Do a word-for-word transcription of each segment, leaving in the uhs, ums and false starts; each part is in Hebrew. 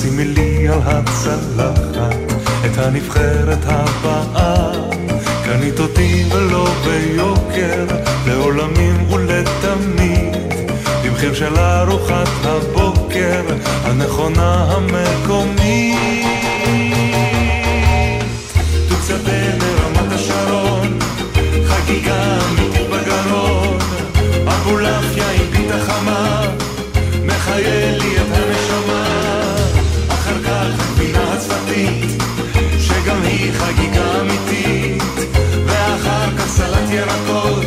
שימי לי על הצלחת את הנבחרת הבאה, קנית אותי ולא ביוקר, לעולמים ולתמיד, במחיר של ארוחת הבוקר הנכונה המקומית. תוצדה לרמת השרון, חגיגה אמיתית בגרון, אבולעפיה עם פיתה חמה מחיה לי את הנשמה. אחר כך פינה הצפתית שגם היא חגיגה אמיתית, ואחר כך סלט ירקות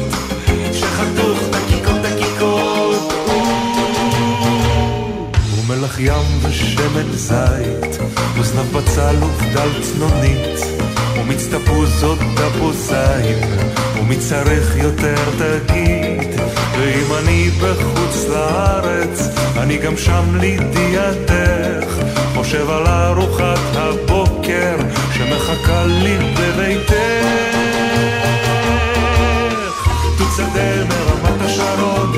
שחתוך דקיקות דקיקות ומלח ים ושמן זית וסנף בצל ובדל צנונית ומצטפוז עוד תפוזיים ומצטרך יותר תגיד, ואם אני בחוץ לארץ אני גם שם לידיעתך, חושב על ארוחת הבוקר שמחכה לי בביתך. תוצדה מרמת השרון,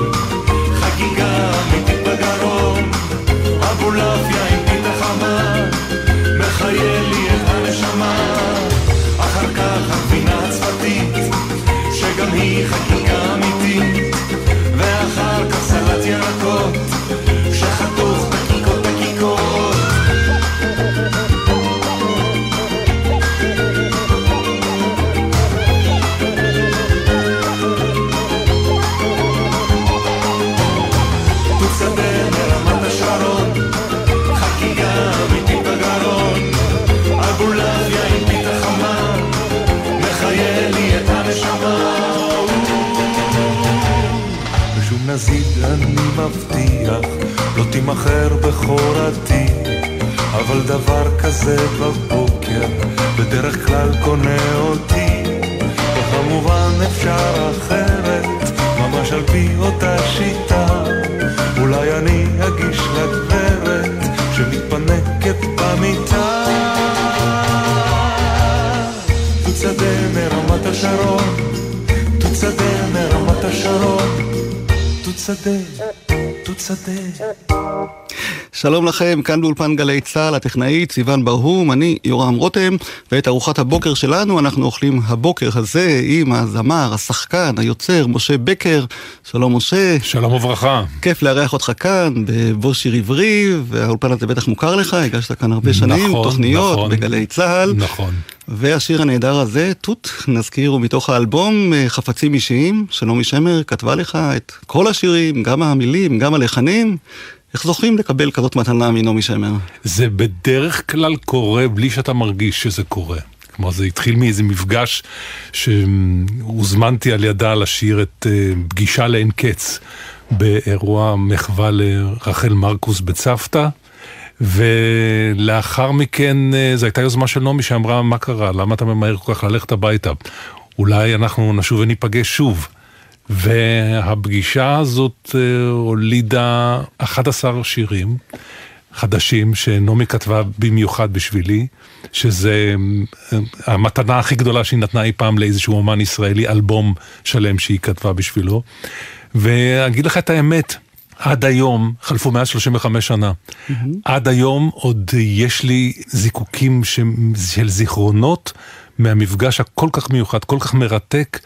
חגיגה אמיתית בגרון, אבולעפיה עם פיתה חמה מחיה לי את הנשמה. אחר כך הגבינה הצפתית שגם היא חגיגה אמיתית, ואחר כך סלט ירקות שחתוך דקיקות דקיקות. תוצדה מרמת השרון, חגיגה אמיתית בגרון, אבולעפיה עם פיתה חמה מחיה לי את הנשמה. שום נזיד אני מבטיח לא תימחר בחורתי, אבל דבר כזה בבוקר בדרך כלל קונה אותי, וכמובן אפשר אחרת ממש על פי אותה שיטה. אולי אני אגיש לגברת שמתפנקת במיטה. תוצדה מרמת השרון, תוצדה מרמת השרון, תוצדה, תוצדה. שלום לכם, כאן באולפן גלי צהל, הטכנאית סיוון ברהום, אני יורם רותם, ואת ארוחת הבוקר שלנו אנחנו אוכלים הבוקר הזה עם הזמר, השחקן, היוצר, משה בקר. שלום משה. שלום וברכה. כיף לארח אותך כאן בבוא שיר עברי, והאולפן הזה בטח מוכר לך, הגשת כאן הרבה שנים, נכון, תוכניות נכון, בגלי צהל. נכון. והשיר הנהדר הזה, תות, נזכיר, הוא מתוך האלבום חפצים אישיים. נעמי שמר כתבה לך את כל השירים, גם המילים, גם הלחנים. איך זוכים לקבל כזאת מתנה מנעמי שמר? זה בדרך כלל קורה בלי שאתה מרגיש שזה קורה. כלומר, זה התחיל מאיזה מפגש שהוזמנתי על ידה לשיר את פגישה לאין קץ באירוע מחווה לרחל מרקוס בצוותא, ולאחר מכן זו הייתה יוזמה של נעמי שאמרה, מה קרה? למה אתה ממהר כל כך ללכת הביתה? אולי אנחנו נשוב וניפגש שוב. והפגישה הזאת הולידה אחד עשר שירים חדשים שנעמי כתבה במיוחד בשבילי, שזה המתנה הכי גדולה שהיא נתנה אי פעם לאיזשהו אומן ישראלי, אלבום שלם שהיא כתבה בשבילו. ואגיד לך את האמת, עד היום, חלפו מאה שלושים וחמש שנה, mm-hmm. עד היום עוד יש לי זיקוקים של זיכרונות מהמפגש הכל כך מיוחד, כל כך מרתק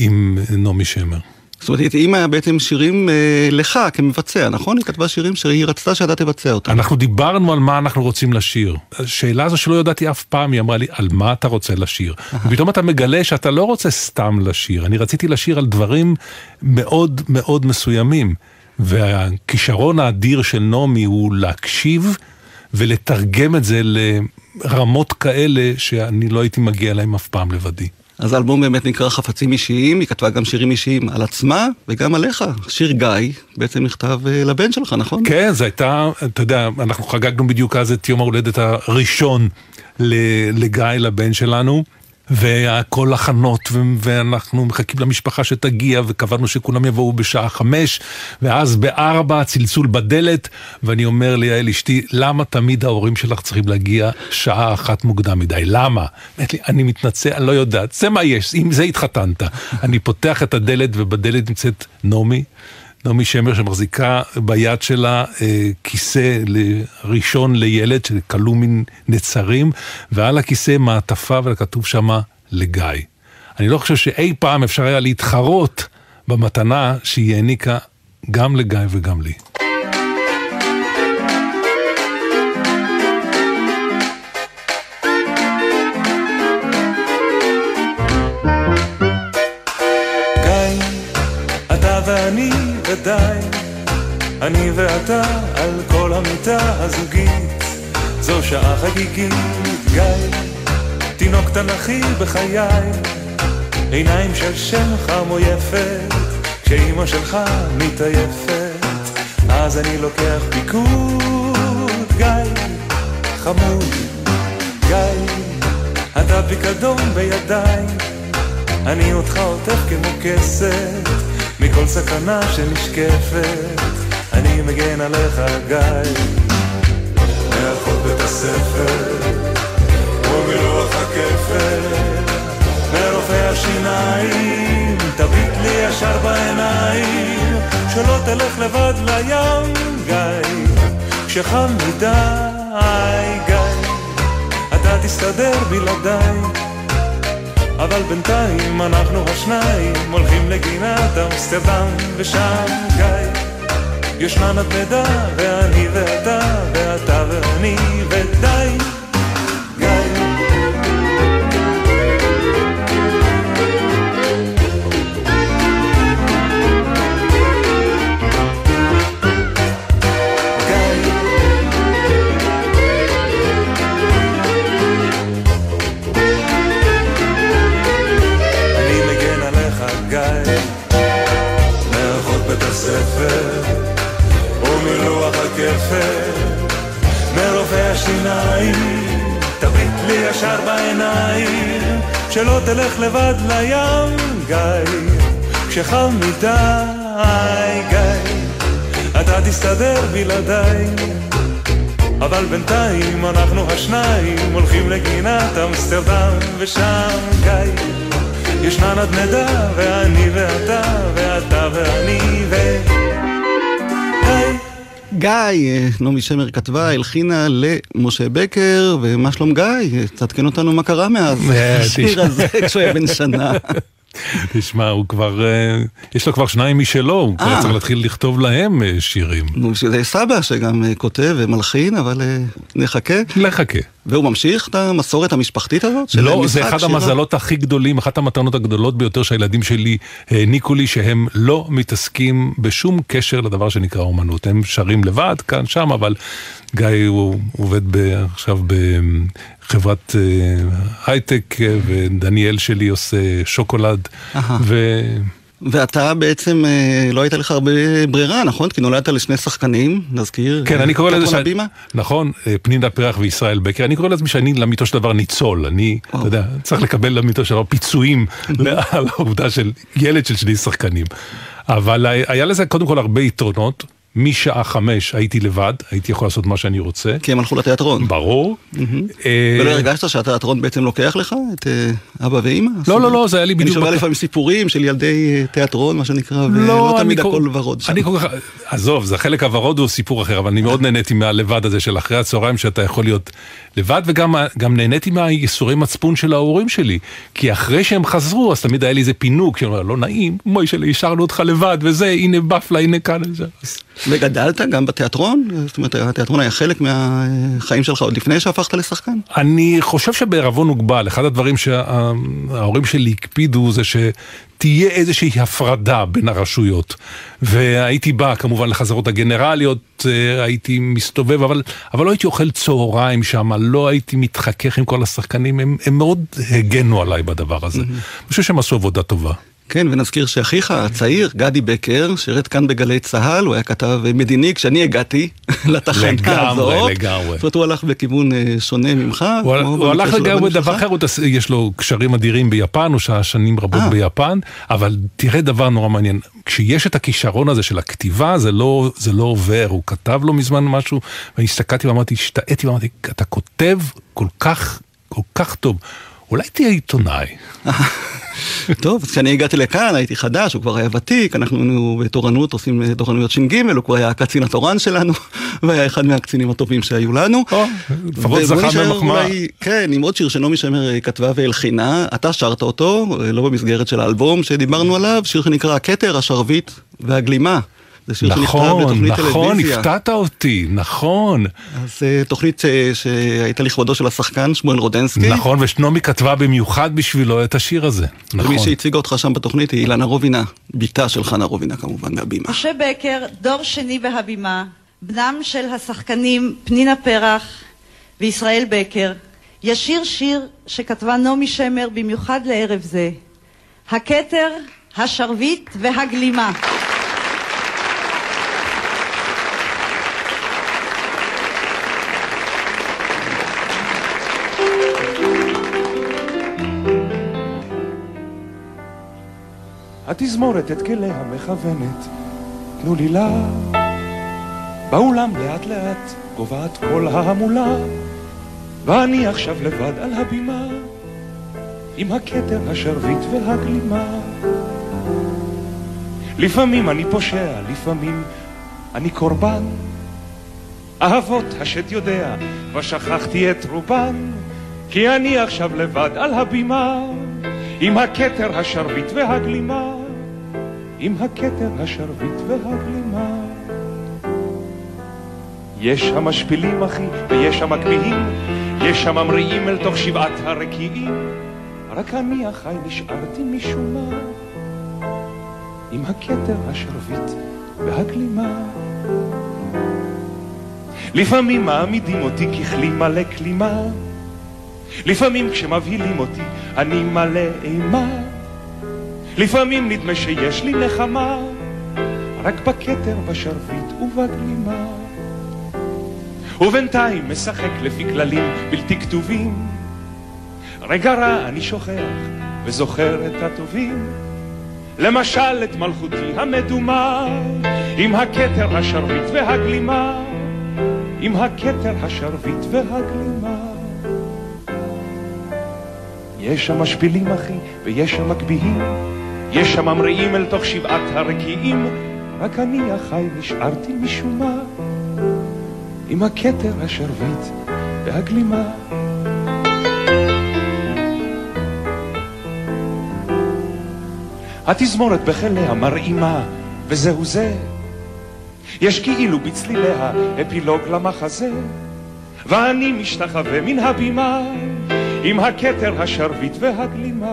עם נעמי שמר. זאת אומרת, היא אימא בעצם שירים אה, לך כמבצע, נכון? היא כתבה שירים שהיא רצתה שאתה תבצע אותם. אנחנו דיברנו על מה אנחנו רוצים לשיר. השאלה הזו שלא יודעתי אף פעם, היא אמרה לי, על מה אתה רוצה לשיר? ופתאום אתה מגלה שאתה לא רוצה סתם לשיר. אני רציתי לשיר על דברים מאוד מאוד מסוימים. והכישרון האדיר של נעמי הוא להקשיב ולתרגם את זה לרמות כאלה שאני לא הייתי מגיע להם אף פעם לבדי. אז האלבום באמת נקרא חפצים אישיים, היא כתבה גם שירים אישיים על עצמה וגם עליך. שיר גיא בעצם נכתב לבן שלך, נכון? כן, זה הייתה, אתה יודע, אנחנו חגגנו בדיוק אז את יום ההולדת הראשון לגיא, לבן שלנו, והכל לחנות, ואנחנו מחכים למשפחה שתגיע, וקבענו שכולם יבואו בשעה חמש, ואז בארבע צלצול בדלת, ואני אומר ליעל אשתי, למה תמיד ההורים שלך צריכים להגיע שעה אחת מוקדם מדי? למה? אני מתנצל, אני לא יודעת, זה מה יש, אם זה התחתנת. אני פותח את הדלת, ובדלת נמצאת נעמי, נעמי שמר שמחזיקה ביד שלה כיסא ראשון לילד שכלוא מן נצרים, ועל הכיסא מעטפה וכתוב שמה לגיא. אני לא חושב שאי פעם אפשר היה להתחרות במתנה שהיא העניקה גם לגיא וגם לי. אני ודי, אני ואתה על כל המיטה הזוגית, זו שעה חגיגית, גיא, תינוק תנכי בחיי, עיניים של שלך מויפת, כשאימא שלך מתעייפת, אז אני לוקח פיקוד, גיא, חמוד, גיא, אתה פיקדון בידיי, אני אותך עוטף כמו כסף, מכל סכנה שנשקפת, אני מגן עליך גיא. מאחות בית הספר, ומלוח הכפר, מרופא השיניים, תביט לי ישר בעיניים, שלא תלך לבד לים גיא, כשחם מדי גיא, אתה תסתדר בלעדיי, אבל בינתיים אנחנו השניים הולכים לגינת אמסטרדם, ושם גיא ישנן התמדה, ואני ואתה, ואתה ואני ודי גיא. ומלוח הכפר, מרופא השיניים, תביט לי ישר בעיניים, שלא תלך לבד לים גיא, כשחם מדי גיא, אתה תסתדר בלעדיי, אבל בינתיים אנחנו השניים הולכים לגינת אמסטרדם, ושם גיא ישנן עד נדע, ואני ואתה, ואתה ואני וגיא. גיא, נעמי שמר כתבה, הלחינה למשה בקר, ומה שלום גיא? תעדכן אותנו מה קרה מאז. השיר הזה כשהוא היה בן שנה. תשמע, הוא כבר, יש לו כבר שניים משלו, הוא כבר צריך להתחיל לכתוב להם שירים. זה סבא שגם כותב ומלחין, אבל נחכה. נחכה. והוא ממשיך את המסורת המשפחתית הזאת? לא, זה אחד המזלות הכי גדולים, אחת המתנות הגדולות ביותר שהילדים שלי העניקו לי, שהם לא מתעסקים בשום קשר לדבר שנקרא אומנות. הם שרים לבד, כאן, שם, אבל גיא הוא עובד עכשיו בחברת הייטק, ודניאל שלי עושה שוקולד, ו... ואתה בעצם לא הייתה לך הרבה ברירה, נכון? כי נולדת לשני שחקנים, נזכיר. כן, אני קורא לזה ש... נכון, פנינה פרח וישראל בקר. אני קורא לזה שאני למיתו של דבר ניצול. אני, אתה יודע, צריך לקבל למיתו של דבר פיצויים על העובדה של ילד של שני שחקנים. אבל היה לזה קודם כל הרבה יתרונות. משעה חמש הייתי לבד, הייתי יכול לעשות מה שאני רוצה. כי הם הלכו לתיאטרון. ברור. ולא הרגשת שהתיאטרון בעצם לוקח לך את אבא ואמא? לא, לא, לא, זה היה לי בדיוק... אני שומע לפעמים סיפורים של ילדי תיאטרון, מה שנקרא, ולא תמיד הכל ורוד. אני כל כך... עזוב, זה חלק הוורוד הוא סיפור אחר, אבל אני מאוד נהניתי מהלבד הזה של אחרי הצהריים, שאתה יכול להיות לבד, וגם נהניתי מהייסורי מצפון של ההורים שלי. כי אחרי שהם חזרו, אז תמיד היה לי איזה פינוק, לא נעים, מוישה, השארנו אותך לבד, וזה, הנה בפלה, הנה כאן, וגדלת גם בתיאטרון? זאת אומרת, התיאטרון היה חלק מהחיים שלך עוד לפני שהפכת לשחקן? אני חושב שבערבון הוגבל, אחד הדברים שההורים שלי הקפידו זה שתהיה איזושהי הפרדה בין הרשויות. והייתי בא כמובן לחזרות הגנרליות, הייתי מסתובב, אבל, אבל לא הייתי אוכל צהריים שם, לא הייתי מתחכך עם כל השחקנים, הם, הם מאוד הגנו עליי בדבר הזה. אני חושב שהם עשו עבודה טובה. כן, ונזכיר שאחיך הצעיר, גדי בקר, שירת כאן בגלי צהל, הוא היה כתב מדיני, כשאני הגעתי לתחנה הזאת. לגמרי. זאת אומרת, הוא הלך בכיוון שונה ממך. הוא הלך לגמרי דבר אחר, יש לו קשרים אדירים ביפן, הוא שעה שנים רבות ביפן, אבל תראה דבר נורא מעניין, כשיש את הכישרון הזה של הכתיבה, זה לא עובר, הוא כתב לו מזמן משהו, ואני הסתכלתי ואמרתי, השתעתי ואמרתי, אתה כותב כל כך, כל כך טוב, אולי תהיה עיתונאי. טוב, אז כשאני הגעתי לכאן, הייתי חדש, הוא כבר היה ותיק, אנחנו בתורנות, עושים תורנויות ש"ג, הוא כבר היה הקצין התורן שלנו, והיה אחד מהקצינים הטובים שהיו לנו. לפחות זכה במחמאה. כן, עם עוד שיר שנעמי שמר כתבה והלחינה, אתה שרת אותו, לא במסגרת של האלבום שדיברנו עליו, שיר שנקרא הכתר, השרביט והגלימה. נכון, נכון, הפתעת אותי, נכון. אז תוכנית שהייתה לכבודו של השחקן, שמואל רודנסקי. נכון, ושנומי כתבה במיוחד בשבילו את השיר הזה. ומי שהציגה אותך שם בתוכנית היא אילנה רווינה, בתה של חנה רווינה כמובן, בהבימה. משה בקר, דור שני בהבימה, בנם של השחקנים פנינה פרח וישראל בקר, ישיר שיר שכתבה נעמי שמר במיוחד לערב זה. הכתר, השרביט והגלימה. התזמורת את כליה מכוונת, תנו לי לה. באולם לאט לאט גובעת כל ההמולה, ואני עכשיו לבד על הבימה, עם הכתר, השרביט והגלימה. לפעמים אני פושע, לפעמים אני קורבן, אהבות השד יודע, ושכחתי את רובן, כי אני עכשיו לבד על הבימה, עם הכתר, השרביט והגלימה. עם הכתר, השרביט והגלימה. יש שם משפילים אחי, ויש שם מקביעים, יש שם ממריעים אל תוך שבעת הרקיעים, רק אני החי נשארתי משום מה, עם הכתר, השרביט והגלימה. לפעמים מעמידים אותי ככלי מלא כלימה, לפעמים כשמבהילים אותי אני מלא אימה, לפעמים נדמה שיש לי נחמה, רק בכתר, בשרביט ובגלימה. ובינתיים משחק לפי כללים בלתי כתובים, רגע רע אני שוכח וזוכר את הטובים, למשל את מלכותי המדומה, עם הכתר, השרביט והגלימה, עם הכתר, השרביט והגלימה. יש שם משפילים אחי, ויש שם מקביעים, יש שם ממריעים אל תוך שבעת הרקיעים, רק אני החי נשארתי משום מה, עם הכתר, השרביט והגלימה. התזמורת בחליה מרעימה, וזהו זה, יש כאילו בצליליה אפילוג למחזה, ואני משתחווה מן הבימה, עם הכתר, השרביט והגלימה.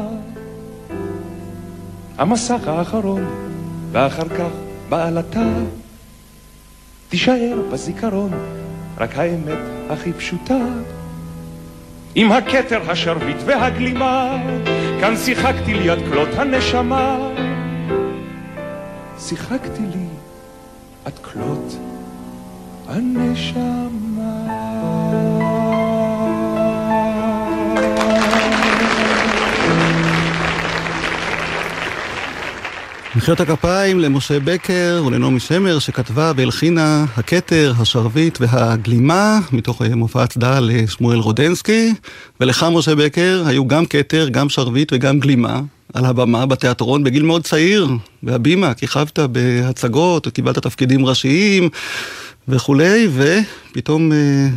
המסך האחרון, ואחר כך בעלתה, תישאר בזיכרון רק האמת הכי פשוטה, עם הכתר, השרביט והגלימה. כאן שיחקתי לי עד כלות הנשמה, שיחקתי לי עד כלות הנשמה. מחיאות הכפיים למשה בקר ולנעמי שמר שכתבה והלחינה הכתר, השרביט והגלימה, מתוך מופע צדעה לשמואל רודנסקי. ולך משה בקר היו גם כתר, גם שרביט וגם גלימה על הבמה בתיאטרון בגיל מאוד צעיר, בהבימה, כיכבת בהצגות וקיבלת תפקידים ראשיים וכו', ופתאום אה,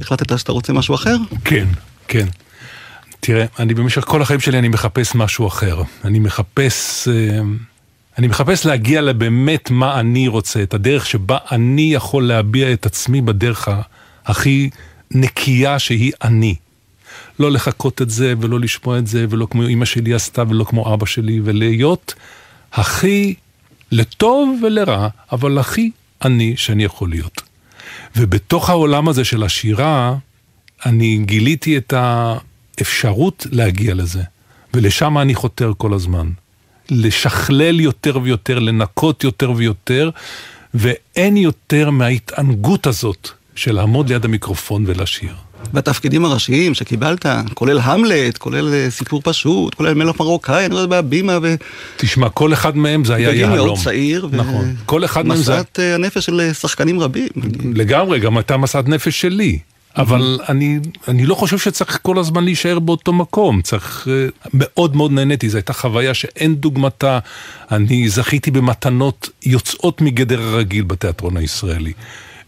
החלטת שאתה רוצה משהו אחר? כן, כן. תראה, אני במשך כל החיים שלי אני מחפש משהו אחר. אני מחפש... אה... אני מחפש להגיע לבאמת מה אני רוצה, את הדרך שבה אני יכול להביע את עצמי בדרך הכי נקייה שהיא אני. לא לחכות את זה ולא לשמוע את זה, ולא כמו אמא שלי עשתה ולא כמו אבא שלי, ולהיות הכי לטוב ולרע, אבל הכי אני שאני יכול להיות. ובתוך העולם הזה של השירה, אני גיליתי את האפשרות להגיע לזה, ולשם אני חותר כל הזמן. לשכלל יותר ויותר, לנקות יותר ויותר, ואין יותר מההתענגות הזאת של לעמוד ליד המיקרופון ולשיר. והתפקידים הראשיים שקיבלת, כולל המלט, כולל סיפור פשוט, כולל מלך מרוקאי, אני רואה בהבימה ו... תשמע, כל אחד מהם זה היה יהלום. בגיל מאוד צעיר. נכון. ו... כל אחד מהם זה... מסעת הנפש של שחקנים רבים. לגמרי, גם הייתה מסעת נפש שלי. אבל אני, אני לא חושב שצריך כל הזמן להישאר באותו מקום, צריך, מאוד מאוד נהניתי, זו הייתה חוויה שאין דוגמתה, אני זכיתי במתנות יוצאות מגדר הרגיל בתיאטרון הישראלי,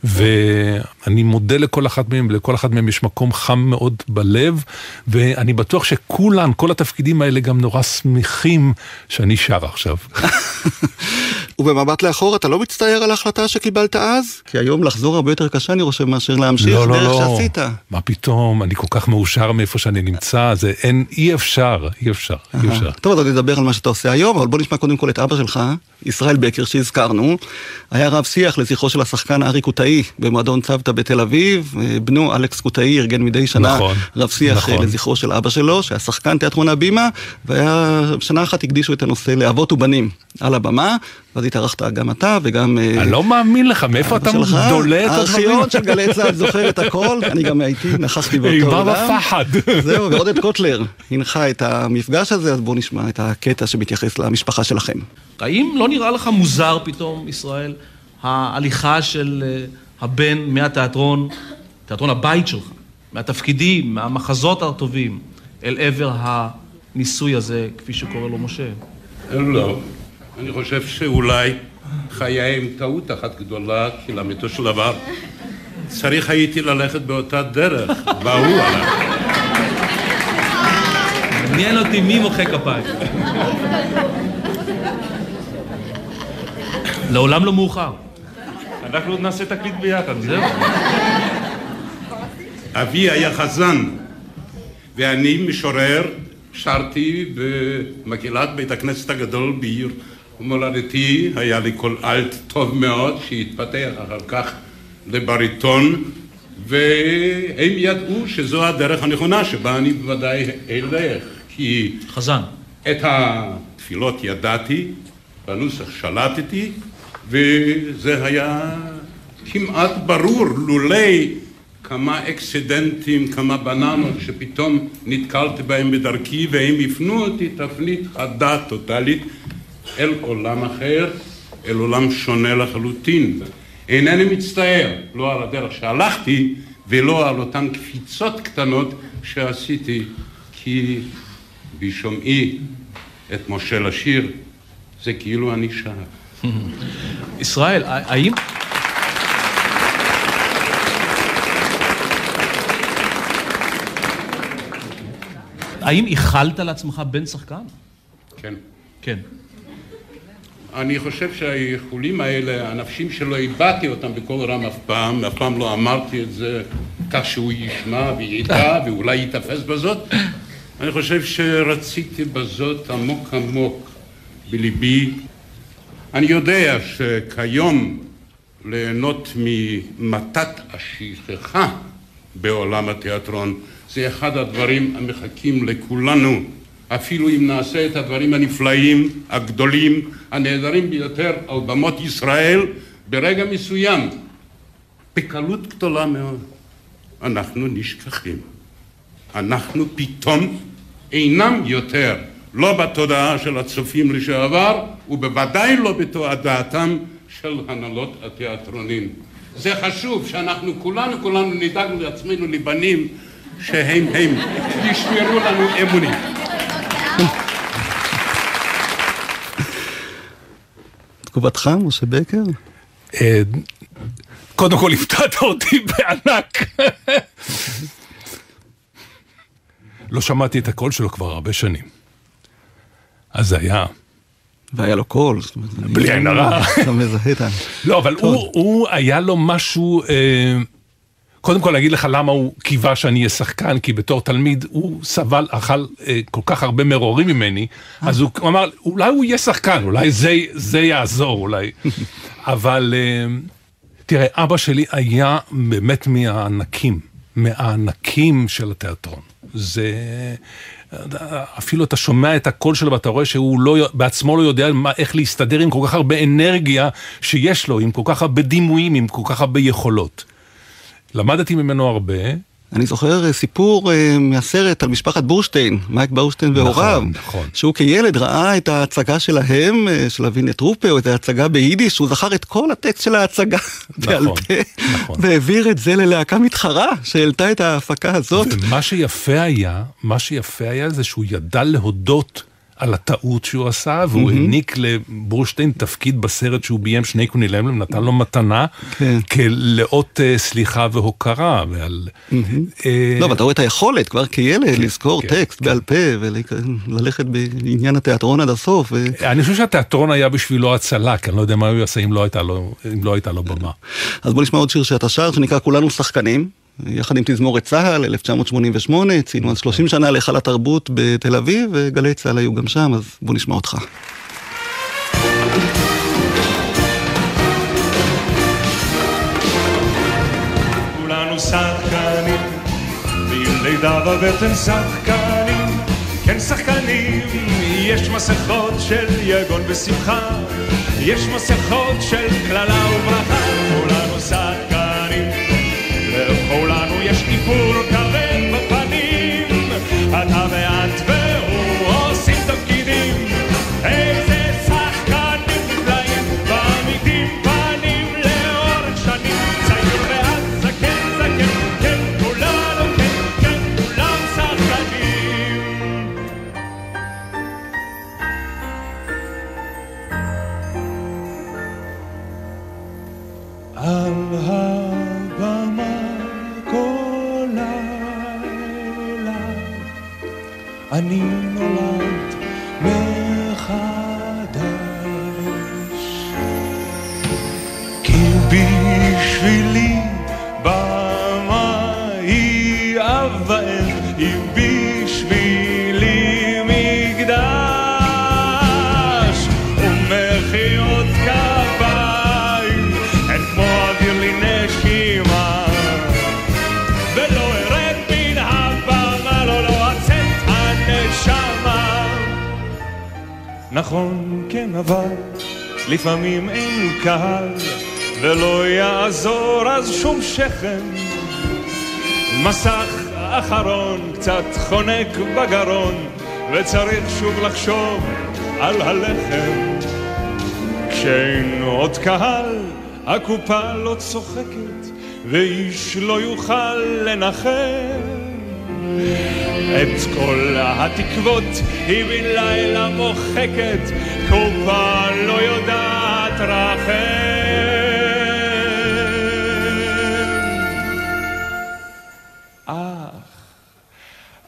ואני מודה לכל אחת מהם, לכל אחת מהם יש מקום חם מאוד בלב, ואני בטוח שכולן, כל התפקידים האלה גם נורא שמחים שאני שר עכשיו. ובמבט לאחור, אתה לא מצטער על ההחלטה שקיבלת אז? כי היום לחזור הרבה יותר קשה, אני חושב, מאשר להמשיך לא, דרך לא, לא. שעשית. מה פתאום, אני כל כך מאושר מאיפה שאני נמצא, זה אין, אי אפשר, אי אפשר, אי אפשר. טוב, אז נדבר על מה שאתה עושה היום, אבל בוא נשמע קודם כל את אבא שלך, ישראל בקר שהזכרנו, היה רב שיח לשיחו של השחקן ארי קוטאי במועדון צוותא בתל אביב, בנו אלכס קוטאי ארגן מדי שנה נכון, רב שיח נכון. לזכרו של אבא שלו, שהיה שחקן תיאטרון הבימה, ושנה אחת הקדישו את הנושא לאבות ובנים על הבמה, ואז התארחת גם אתה וגם... אני לא מאמין לך, מאיפה אתה דולה את הדברים? הארכיון של גלי צה"ל זוכר את הכל, אני גם הייתי, נכחתי באותו עולם. איבה בפחד. זהו, ועודד קוטלר הנחה את המפגש הזה, אז בואו נשמע את הקטע שמתייחס למשפחה שלכם. האם לא נראה לך מוזר פתאום, ישראל, ההליכה של הבן מהתיאטרון, תיאטרון הבית שלך, מהתפקידים, מהמחזות הטובים, אל עבר הניסוי הזה, כפי שקורא לו משה? לא. אני חושב שאולי חייהם טעות אחת גדולה, כי למיתו של דבר צריך הייתי ללכת באותה דרך, והוא עליו. מעניין אותי מי מוחא כפיים. לעולם לא מאוחר. אנחנו עוד נעשה תקליט ביחד, זהו. אבי היה חזן, ואני משורר, שרתי במקהלת בית הכנסת הגדול בעיר. ומולדתי היה לי קול אלט טוב מאוד שהתפתח אחר כך לבריטון, והם ידעו שזו הדרך הנכונה שבה אני בוודאי אלך, כי חזן. את התפילות ידעתי, בנוסח שלטתי, וזה היה כמעט ברור לולי כמה אקסידנטים, כמה בננות שפתאום נתקלתי בהם בדרכי, והם הפנו אותי תפנית חדה טוטלית אל עולם אחר, אל עולם שונה לחלוטין. אינני מצטער, לא על הדרך שהלכתי, ולא על אותן קפיצות קטנות שעשיתי, כי בשומעי את משה לשיר, זה כאילו אני שר. ישראל, האם... האם איחלת לעצמך בן שחקן? כן. כן. אני חושב שהאיחולים האלה, הנפשים שלא הבאתי אותם בכל רם אף פעם, אף פעם לא אמרתי את זה כך שהוא ישמע וידע ואולי יתאפס בזאת. אני חושב שרציתי בזאת עמוק עמוק בליבי. אני יודע שכיום ליהנות ממתת השכחה בעולם התיאטרון, זה אחד הדברים המחכים לכולנו, אפילו אם נעשה את הדברים הנפלאים, הגדולים, הנהדרים ביותר על במות ישראל, ברגע מסוים, בקלות גדולה מאוד, אנחנו נשכחים. אנחנו פתאום אינם יותר, לא בתודעה של הצופים לשעבר, ובוודאי לא בתודעתם של הנהלות התיאטרונים. זה חשוב שאנחנו כולנו, כולנו נדאג לעצמנו לבנים, שהם הם ישמרו לנו אמונים. תגובתך, משה בקר? קודם כל הפתעת אותי בענק. לא שמעתי את הקול שלו כבר הרבה שנים. אז זה היה... והיה לו קול. בלי עין הרע. לא, אבל הוא היה לו משהו... קודם כל להגיד לך למה הוא קיווה שאני אהיה שחקן, כי בתור תלמיד הוא סבל, אכל אה, כל כך הרבה מרורים ממני, אז הוא, הוא אמר, אולי הוא יהיה שחקן, אולי זה, זה יעזור, אולי. אבל אה, תראה, אבא שלי היה באמת מהענקים, מהענקים של התיאטרון. זה... אפילו אתה שומע את הקול שלו, ואתה רואה שהוא לא, בעצמו לא יודע מה, איך להסתדר עם כל כך הרבה אנרגיה שיש לו, עם כל כך הרבה דימויים, עם כל כך הרבה יכולות. למדתי ממנו הרבה, אני זוכר סיפור מהסרט על משפחת בורשטיין, מייק בורשטיין והוריו, שהוא כילד ראה את ההצגה שלהם, של אבי נטרופה, או את ההצגה ביידיש, הוא זכר את כל הטקסט של ההצגה, והעביר את זה ללהקה מתחרה, שהעלתה את ההפקה הזאת. ומה שיפה היה, מה שיפה היה זה שהוא ידע להודות על הטעות שהוא עשה, והוא העניק לבורשטיין תפקיד בסרט שהוא ביים שני קונילמלם, נתן לו מתנה, כלאות סליחה והוקרה. לא, ואתה רואה את היכולת כבר כילד, לזכור טקסט בעל פה, וללכת בעניין התיאטרון עד הסוף. אני חושב שהתיאטרון היה בשבילו הצלה, כי אני לא יודע מה הוא יעשה אם לא הייתה לו במה. אז בוא נשמע עוד שיר שאתה שר, שנקרא כולנו שחקנים, יחד עם תזמורת צהל, אלף תשע מאות שמונים ושמונה, ציינו אז שלושים שנה להיכל התרבות בתל אביב, וגלי צהל היו גם שם, אז בוא נשמע אותך. כולנו שחקנים, ביולי דווה ואתם שחקנים, כן שחקנים, יש מסכות של יגון ושמחה, יש מסכות של כללה וברכה, כולנו שחקנים, וכולנו יש איפור כבד בפנים, אתה ואת והוא עושים תפקידים, איזה שחקנים נפלאים ועמידים פנים לאורך שנים, צעיר ואת זקן זקן, כן כולנו, כן כן כולם שחקנים. על הבמה אני נולד מחדש, כי בשבילי במה היא אבן, אם בשבילי מקדש ומחיאות כפיים אין כמו אוויר לי נשימה, ולא ארד מן הבמה, לא לא עצת שמה. נכון, כן, אבל לפעמים אין קהל, ולא יעזור אז שום שכם, מסך אחרון קצת חונק בגרון, וצריך שוב לחשוב על הלחם, כשאין עוד קהל הקופה לא צוחקת ואיש לא יוכל לנחם את כל התקוות, היא בלילה מוחקת, קופה לא יודעת רחם.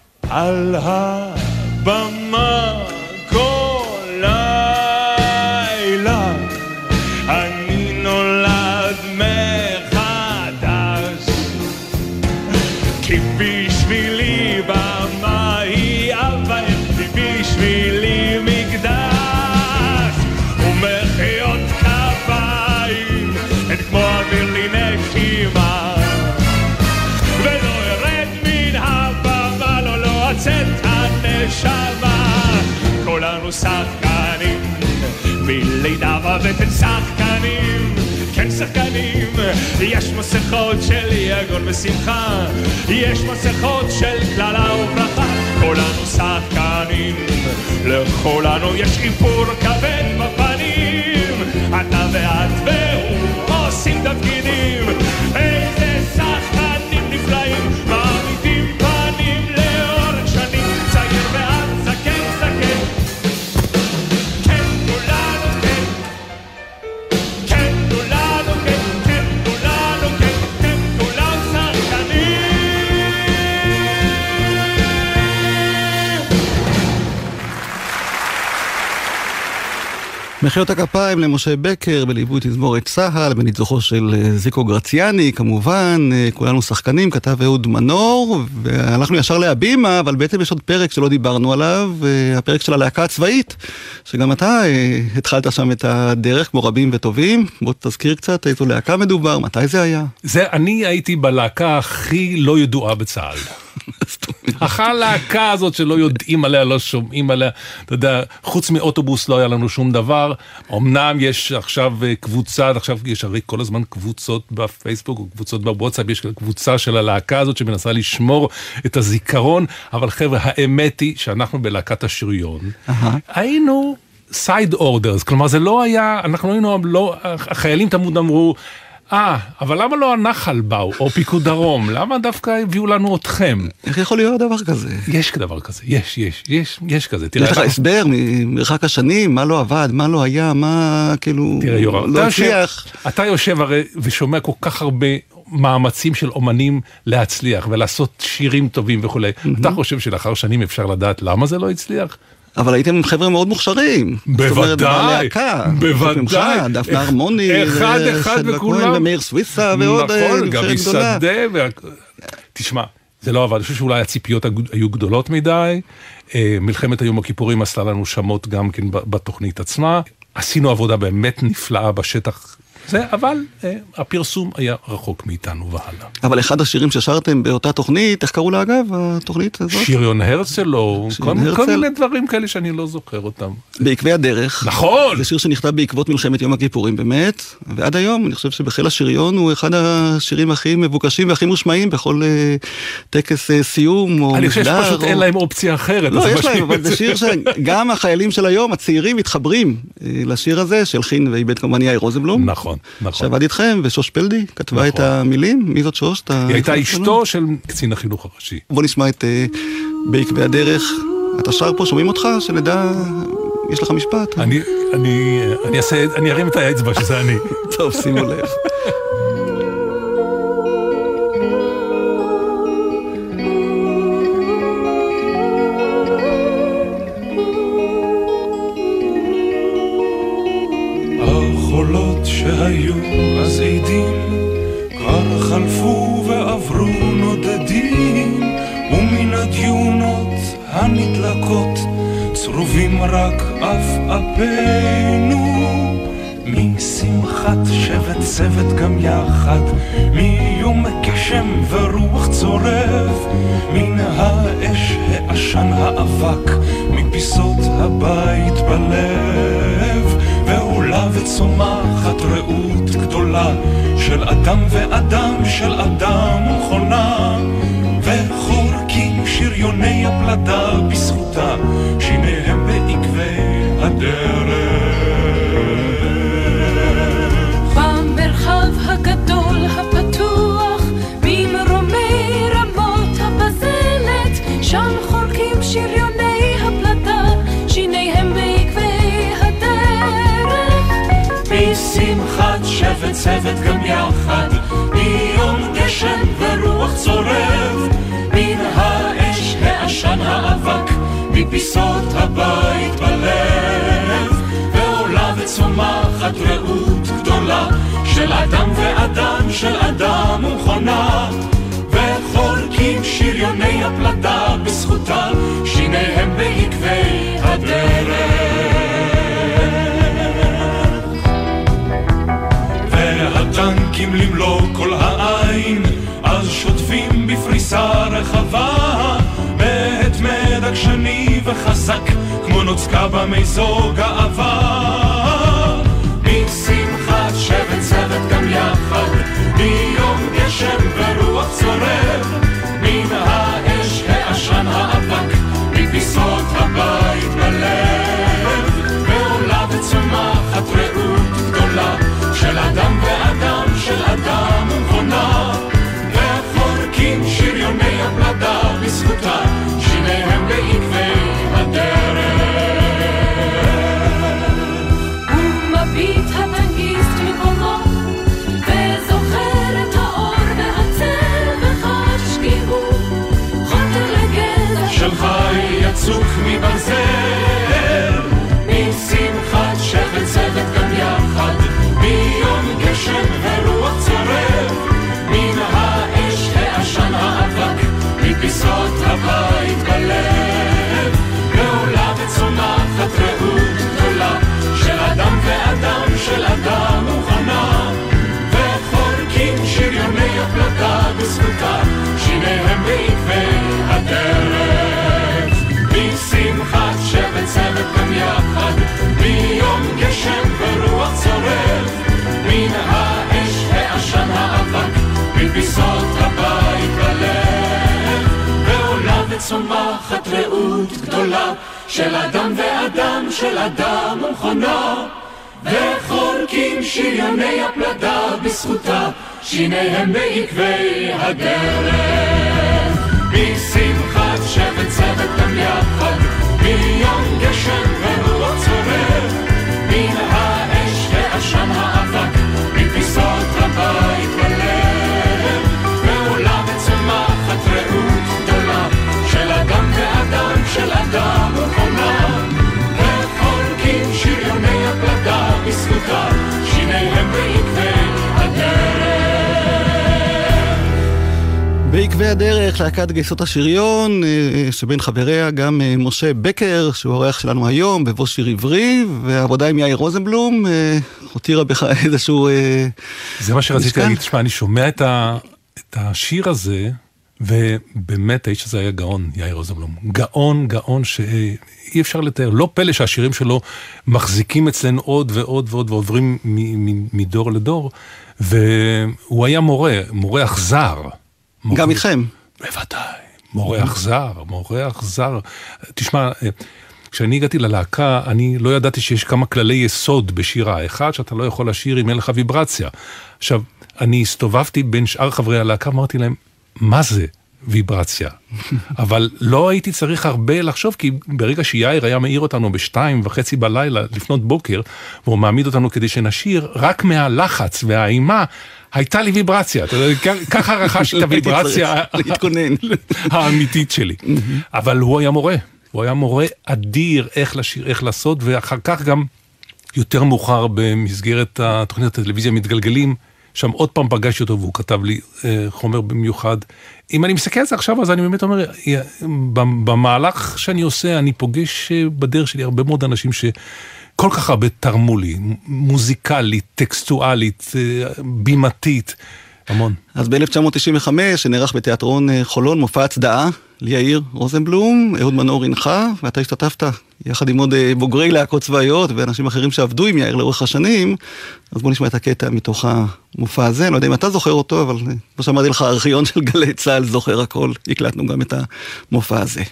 אך על הבמה כל לילה אני נולד מחדש, כי בשבילי במה היא אבא, בשבילי מקדש ומחיות כפיים אין כמו אוויר לי נשימה, ולא ארד מן הבמה, לא לא עצת הנשמה, כולנו שחקנים מלידה בבטן, שחקנים, כן שחקנים, יש מסכות של יגון ושמחה, יש מסכות של כללה וברכה, כולנו שחקנים, לכולנו יש איפור כבד בפנים, אתה ואת והוא עושים תפקידים, איזה שחקנים נפלאים מעמידים פנים לאורך שנים, צעיר ואת זקן זקן, מחיאות הכפיים למשה בקר, בליווי תזמורת צהל, בניצוחו של זיקו גרציאני, כמובן, כולנו שחקנים, כתב אהוד מנור, והלכנו ישר להבימה, אבל בעצם יש עוד פרק שלא דיברנו עליו, הפרק של הלהקה הצבאית, שגם אתה התחלת שם את הדרך, כמו רבים וטובים, בוא תזכיר קצת, איזו להקה מדובר, מתי זה היה? זה, אני הייתי בלהקה הכי לא ידועה בצהל. זאת אומרת. החלקה הזאת שלא יודעים עליה, לא שומעים עליה, אתה יודע, חוץ מאוטובוס לא היה לנו שום דבר. אמנם יש עכשיו קבוצה, עכשיו יש הרי כל הזמן קבוצות בפייסבוק, או קבוצות בוואטסאפ, יש קבוצה של הלהקה הזאת שמנסה לשמור את הזיכרון, אבל חבר'ה, האמת היא שאנחנו בלהקת השריון, היינו side orders, כלומר זה לא היה, אנחנו היינו, לא, החיילים תמיד אמרו, אה, אבל למה לא הנחל באו, או פיקוד דרום? למה דווקא הביאו לנו אתכם? איך יכול להיות דבר כזה? יש כדבר כזה, יש, יש, יש, יש כזה. תראה, לך הסבר ממרחק השנים, מה לא עבד, מה לא היה, מה כאילו... תראה, יורם, לא הצליח. אתה יושב הרי ושומע כל כך הרבה מאמצים של אומנים להצליח, ולעשות שירים טובים וכו'. אתה חושב שלאחר שנים אפשר לדעת למה זה לא הצליח? אבל הייתם חבר'ה מאוד מוכשרים. בוודאי, בוודאי. דפנה הרמוני, אחד אחד וכולם. ומאיר סוויסה ועוד. נכון, גם מסעדה. תשמע, זה לא עבד. אני חושב שאולי הציפיות היו גדולות מדי. מלחמת היום הכיפורים עשתה לנו שמות גם כן בתוכנית עצמה. עשינו עבודה באמת נפלאה בשטח. זה, אבל הפרסום היה רחוק מאיתנו והלאה. אבל אחד השירים ששרתם באותה תוכנית, איך קראו לה אגב, התוכנית הזאת? שריון הרצל, או כל מיני דברים כאלה שאני לא זוכר אותם. בעקבי הדרך. נכון! זה שיר שנכתב בעקבות מלחמת יום הכיפורים, באמת. ועד היום, אני חושב שבחיל השריון הוא אחד השירים הכי מבוקשים והכי מושמעים בכל טקס סיום או משדר. אני חושב שפשוט אין להם אופציה אחרת. לא, יש להם, אבל זה שיר שגם החיילים של היום, הצעירים, מתחברים לשיר הזה, שהלחין ועיבד כמובן יאיר רוזנבלום. נכון. שעבד איתכם, ושוש פלדי כתבה את המילים. מי זאת שוש? היא הייתה אשתו של קצין החינוך הראשי. בוא נשמע את בעקבי הדרך. אתה שר פה, שומעים אותך, שנדע, יש לך משפט. אני ארים את האצבע שזה אני. טוב, שימו לב. שהיו אז עדים כבר חלפו ועברו נודדים, ומן הדיונות הנדלקות צרובים רק אף אפינו. משמחת שבט צוות גם יחד, מיום גשם ורוח צורף, מן האש העשן האבק מפיסות הבית בלב, ועולה וצומחת רעות גדולה של אדם ואדם, של אדם ומכונה, וחורקים שריוני הפלדה בזכותה, שיניהם בעקבי הדרך. במרחב הגדול הפתוח, במרומי רמות הבזלת, שם חורקים שריוני הפלדה, שיניהם בעקבי הדרך. משמחת שבט צוות גם יחד, מיום גשם ורוח צורב, מן האש העשן האבק, מפיסות הבית בלב, ועולה וצומחת רעות גדולה של אדם ואדם, של אדם ומכונה, וחורקים שריוני הפלדה בזכותה, שיניהם בעקבי הדרך. והטנקים למלוא כל העין, אז שוטפים בפריסה רחבה, מהתמד עקשני וחזק, כמו נוצקה במיזוג העבר. משמחת שבט צוות גם יחד, מיום גשם ורוח צורב, מן האש העשן האבק, מפיסות הבית בלב, ועולה וצומחת רעות גדולה של אדם ואדם, של אדם ומכונה, וחורקים שריוני הפלדה בזכותה, שיניהם בעקבי הדרך. מביט הבנגיסט מקומו, וזוכר את האור והצל, וחש כי הוא חותר לגזע שלך יצוק מברזל. משמחת שבט צוות גם יחד, מיום גשם ורוח צורב, מן האש העשן האבק, מפיסות הבית בלב, מעולה וצומחת רעות גדולה של אדם ואדם, של אדם ומכונה, וחורקים שריוני הפלדה בזכותה, שיניהם בעקבי הדרך. צומחת רעות גדולה של אדם ואדם, של אדם ומכונה, וחורקים שריוני הפלדה בזכותה, שיניהם בעקבי הדרך. בשמחת שבט צוות גם יחד, ביום גשם ורוח צורר, מן האש ועשן האבק, מפיסות הבית בלב, מעולם צומחת רעות גדולה של אדם ואדם, של אדם ומכונה, וחורקים שריוני הפלדה בזכותה, שיניהם בעקבי הדרך. בעקבי הדרך, להקת גייסות השריון, שבין חבריה גם משה בקר, שהוא האורח שלנו היום, בבוא שיר עברי, והעבודה עם יאיר רוזנבלום, הותירה בך איזשהו... זה מה שרציתי להגיד, תשמע, אני שומע את, ה, את השיר הזה, ובאמת האיש הזה היה גאון, יאיר רוזנבלום. גאון, גאון, שאי אפשר לתאר. לא פלא שהשירים שלו מחזיקים אצלנו עוד ועוד ועוד, ועוברים מ, מ, מדור לדור, והוא היה מורה, מורה אכזר, מורה, גם איתכם. בוודאי, מורה אכזר, מורה אכזר. תשמע, כשאני הגעתי ללהקה, אני לא ידעתי שיש כמה כללי יסוד בשירה. אחד, שאתה לא יכול לשיר אם אין לך ויברציה. עכשיו, אני הסתובבתי בין שאר חברי הלהקה, אמרתי להם, מה זה ויברציה? אבל לא הייתי צריך הרבה לחשוב, כי ברגע שיאיר היה מאיר אותנו בשתיים וחצי בלילה, לפנות בוקר, והוא מעמיד אותנו כדי שנשיר, רק מהלחץ והאימה, הייתה לי ויברציה, ככה רכשתי את הויברציה האמיתית שלי. אבל הוא היה מורה, הוא היה מורה אדיר איך לשיר, איך לעשות, ואחר כך גם יותר מאוחר במסגרת התוכנית הטלוויזיה מתגלגלים, שם עוד פעם פגשתי אותו והוא כתב לי חומר במיוחד. אם אני מסתכל על זה עכשיו, אז אני באמת אומר, במהלך שאני עושה, אני פוגש בדרך שלי הרבה מאוד אנשים ש... כל כך הרבה תרמו לי, מוזיקלית, טקסטואלית, בימתית, המון. אז ב-אלף תשע מאות תשעים וחמש, שנערך בתיאטרון חולון, מופע הצדעה ליאיר רוזנבלום, אהוד מנור הנחה, ואתה השתתפת יחד עם עוד בוגרי להקות צבאיות, ואנשים אחרים שעבדו עם יאיר לאורך השנים, אז בוא נשמע את הקטע מתוך המופע הזה, לא יודע אם אתה זוכר אותו, אבל כמו שאמרתי לך, הארכיון של גלי צהל זוכר הכל, הקלטנו גם את המופע הזה.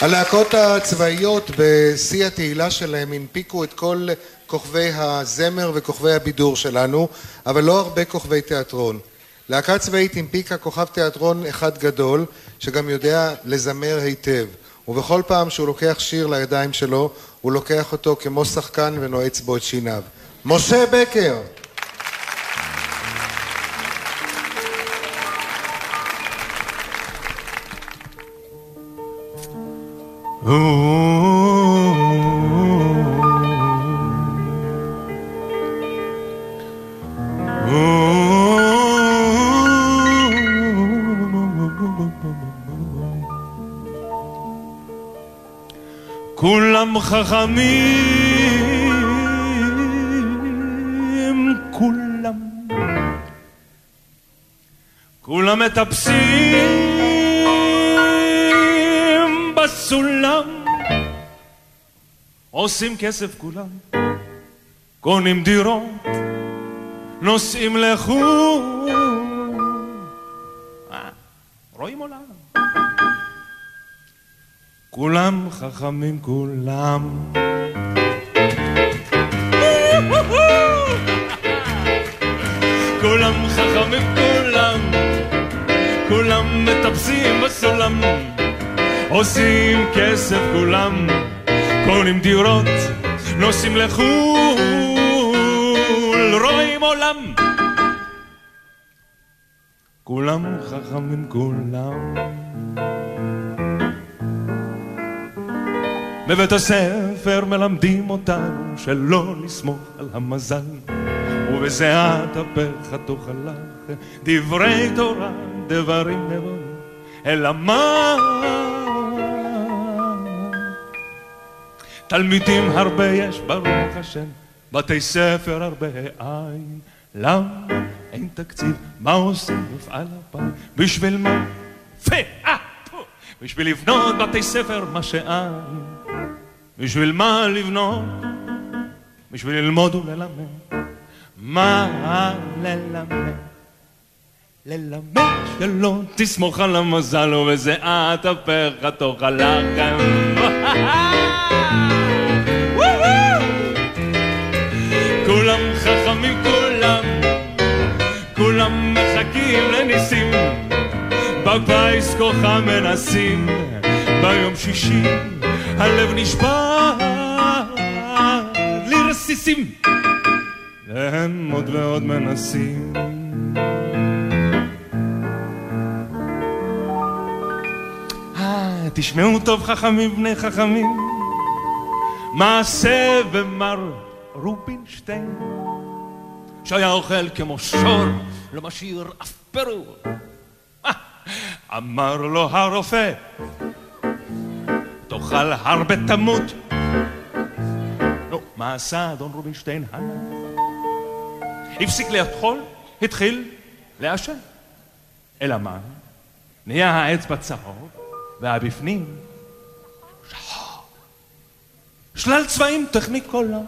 הלהקות הצבאיות בשיא התהילה שלהם הנפיקו את כל כוכבי הזמר וכוכבי הבידור שלנו, אבל לא הרבה כוכבי תיאטרון. להקה צבאית הנפיקה כוכב תיאטרון אחד גדול, שגם יודע לזמר היטב, ובכל פעם שהוא לוקח שיר לידיים שלו, הוא לוקח אותו כמו שחקן ונועץ בו את שיניו. משה בקר! Ooh, ooh, ooh. Kulam chachamim, kulam, kulam etapsim. בסולם עושים כסף כולם, קונים דירות, נוסעים לחו"ל, רואים עולם, כולם חכמים כולם. כולם חכמים כולם, כולם מטפסים בסולם, עושים כסף כולם, קונים דירות, נוסעים לחו"ל, רואים עולם. כולם חכמים כולם. בבית הספר מלמדים אותנו שלא לסמוך על המזל, ובזיעת אפיך תאכל לחם, דברי תורה, דברים נבונים, אלא מה? תלמידים הרבה יש ברוך השם, בתי ספר הרבה אין, למה אין תקציב? מה עושים מפעל הפעם? בשביל מה? בשביל לבנות בתי ספר מה שאין, בשביל מה לבנות? בשביל ללמוד וללמד, מה ללמד? ללמד שלא תסמוך על המזל ובזיעת אפיך תאכל לחם. כולם חכמים כולם, כולם מחכים לניסים, בפיס כוחה מנסים, ביום שישי הלב נשבר לרסיסים, והם עוד ועוד מנסים. תשמעו טוב חכמים בני חכמים, מעשה במר רובינשטיין, שהיה אוכל כמו שור, לא משאיר אף פירור. אמר לו הרופא, תאכל הרבה תמות. נו, מה עשה אדון רובינשטיין? הפסיק לאכול, התחיל לעשן. אלא מה? נהיה האצבע צהוב, והבפנים שחור. שלל צבעים, טכניקה קולר.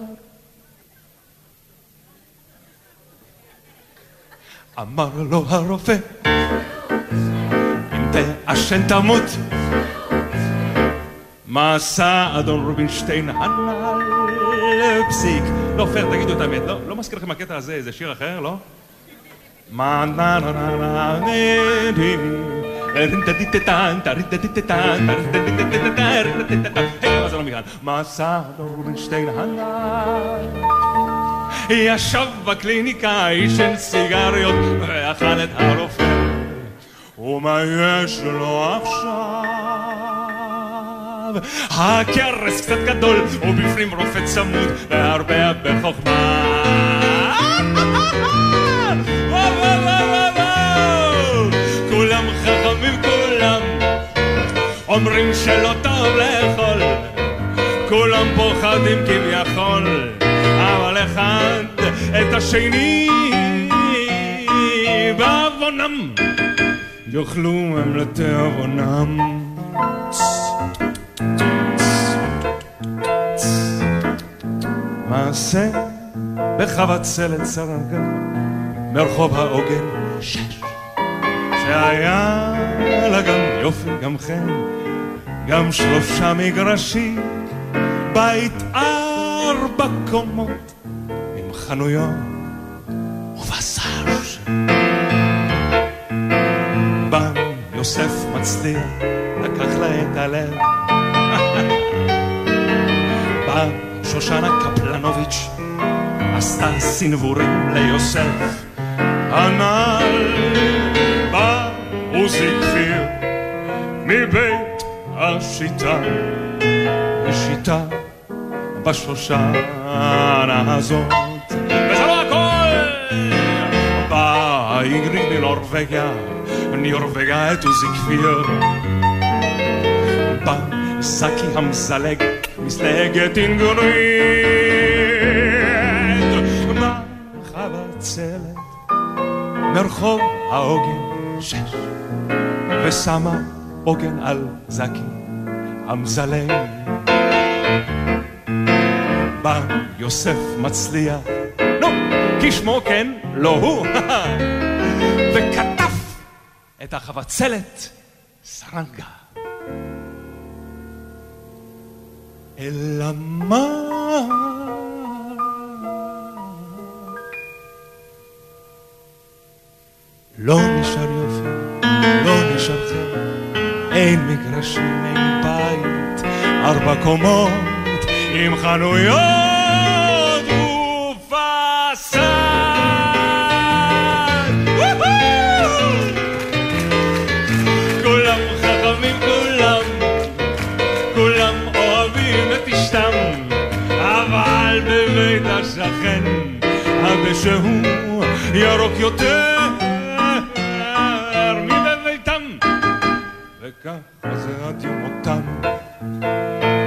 אמר לו הרופא, אם תעשן תמות. מה עשה אדון רובינשטיין? הנעל פסיק. לא פייר, תגידו את האמת. לא, לא מזכיר לכם הקטע הזה, זה שיר אחר, לא? מה נה נה נה נה נה רינטדיטטן, טריטדיטטן, טריטדיטטן, היי, זה לא מכאן. מה עשה אדון רובינשטיין? ישב בקליניקה, עישן סיגריות, ואכל את הרופא. ומה יש לו עכשיו? הכרס קצת גדול, ובפנים רופא צמוד, והרבה בחוכמה. אומרים שלא טוב לאכול, כולם פוחדים כביכול, אבל אחד את השני בעוונם יאכלו הם לתאבונם. מעשה בחבצלת סרגל מרחוב העוגן שש, שהיה לה גם יופי גם חן גם שלושה מגרשים, בית ארבע קומות עם חנויות ובסאז'. בא יוסף מצליח, לקח לה את הלב. בא שושנה קפלנוביץ', עשתה סנבורים ליוסף הנ"ל. בא עוזי כפיר מבית השיטה, השיטה בשושנה הזאת. וזה לא הכל! באה אינגריד מנורווגיה, נורווגיה את עוזי כפיר. בא זקי המזלג, מסתייגת אינגריד. בא חבצלת, מרחוב העוגן שש, ושמה עוגן על זקי המזלג. בא יוסף מצליח, נו, כי שמו כן, לא הוא, וכתף את החבצלת סרנגה. אלא מה? לא נשאר יופי, לא נשאר חן, אין מגרשים, אין בית, ארבע קומות עם חנויות ובסד. כולם חכמים כולם, כולם אוהבים את אשתם, אבל בבית השכן הפה שהוא ירוק יותר חזרתים אותם.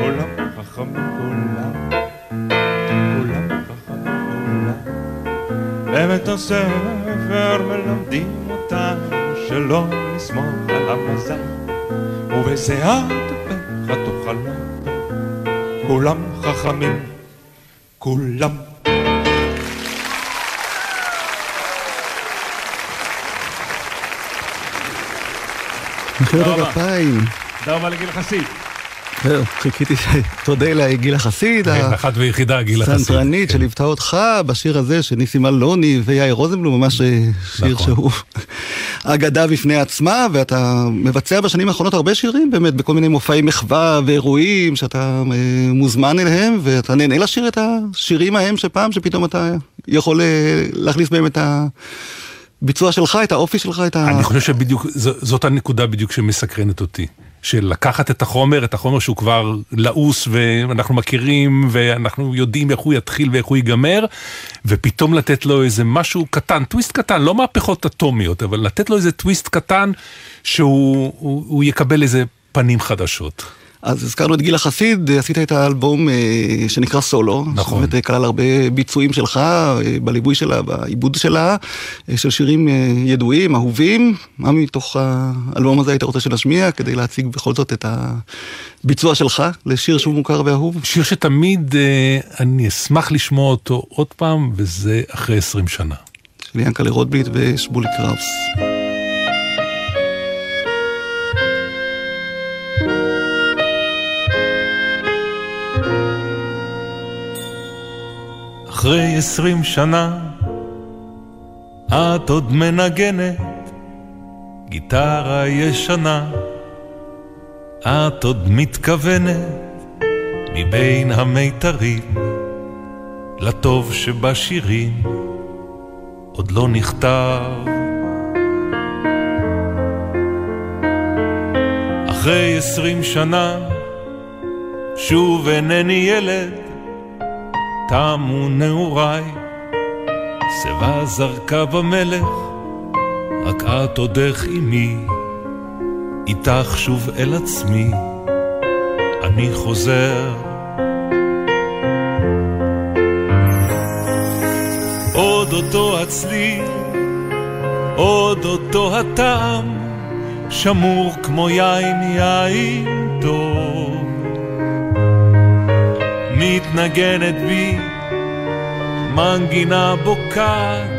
כולם חכמים כולם, כולם חכמים כולם, באמת הספר מלמדים אותם שלא נסמוך על המזל ובזיעת אפיך תאכל לחם. כולם חכמים כולם. מחיאות הגפיים. תודה רבה לגיל חסיד. חיכיתי שתודה לגיל החסיד. אחת ויחידה, גיל החסיד. סנטרנית שליוותה אותך בשיר הזה, שניסים אלוני ויאיר רוזנבלום, ממש שיר שהוא אגדה בפני עצמה, ואתה מבצע בשנים האחרונות הרבה שירים, באמת, בכל מיני מופעי מחווה ואירועים, שאתה מוזמן אליהם, ואתה נהנה לשיר את השירים ההם שפעם, שפתאום אתה יכול להכניס בהם את ה... ביצוע שלך, את האופי שלך, את ה... אני חושב שבדיוק, זאת הנקודה בדיוק שמסקרנת אותי, של לקחת את החומר, את החומר שהוא כבר לעוס, ואנחנו מכירים, ואנחנו יודעים איך הוא יתחיל ואיך הוא ייגמר, ופתאום לתת לו איזה משהו קטן, טוויסט קטן, לא מהפכות אטומיות, אבל לתת לו איזה טוויסט קטן, שהוא הוא, הוא יקבל איזה פנים חדשות. אז הזכרנו את גיל החסיד, עשית את האלבום שנקרא סולו, נכון. שבאמת כלל הרבה ביצועים שלך, בליבוי שלה, בעיבוד שלה, של שירים ידועים, אהובים. מה מתוך האלבום הזה היית רוצה שנשמיע, כדי להציג בכל זאת את הביצוע שלך, לשיר שהוא מוכר ואהוב? שיר שתמיד אני אשמח לשמוע אותו עוד פעם, וזה אחרי עשרים שנה. של ינקלה רוטבליט ושמולי קראוס. אחרי עשרים שנה את עוד מנגנת גיטרה ישנה, את עוד מתכוונת מבין המיתרים לטוב שבשירים עוד לא נכתב. אחרי עשרים שנה שוב אינני ילד, תמו נעוריי, סבא זרקה במלך, רק את עודך אימי, איתך שוב אל עצמי, אני חוזר. עוד אותו הצליל, עוד אותו הטעם, שמור כמו יין יין טוב. מתנגנת בי מנגינה בוקעת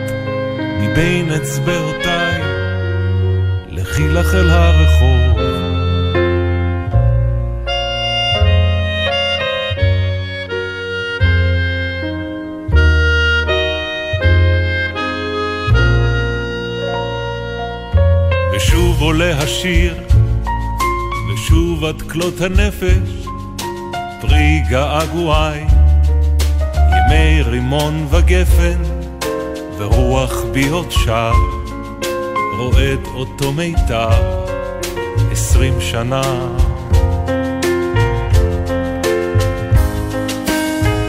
מבין אצבעותיי, לחילך אל הרחוב. ושוב עולה השיר ושוב את כלות הנפש, פרי געגועי, ימי רימון וגפן, ורוח בי עוד שר, רועד אותו מיתר, עשרים שנה.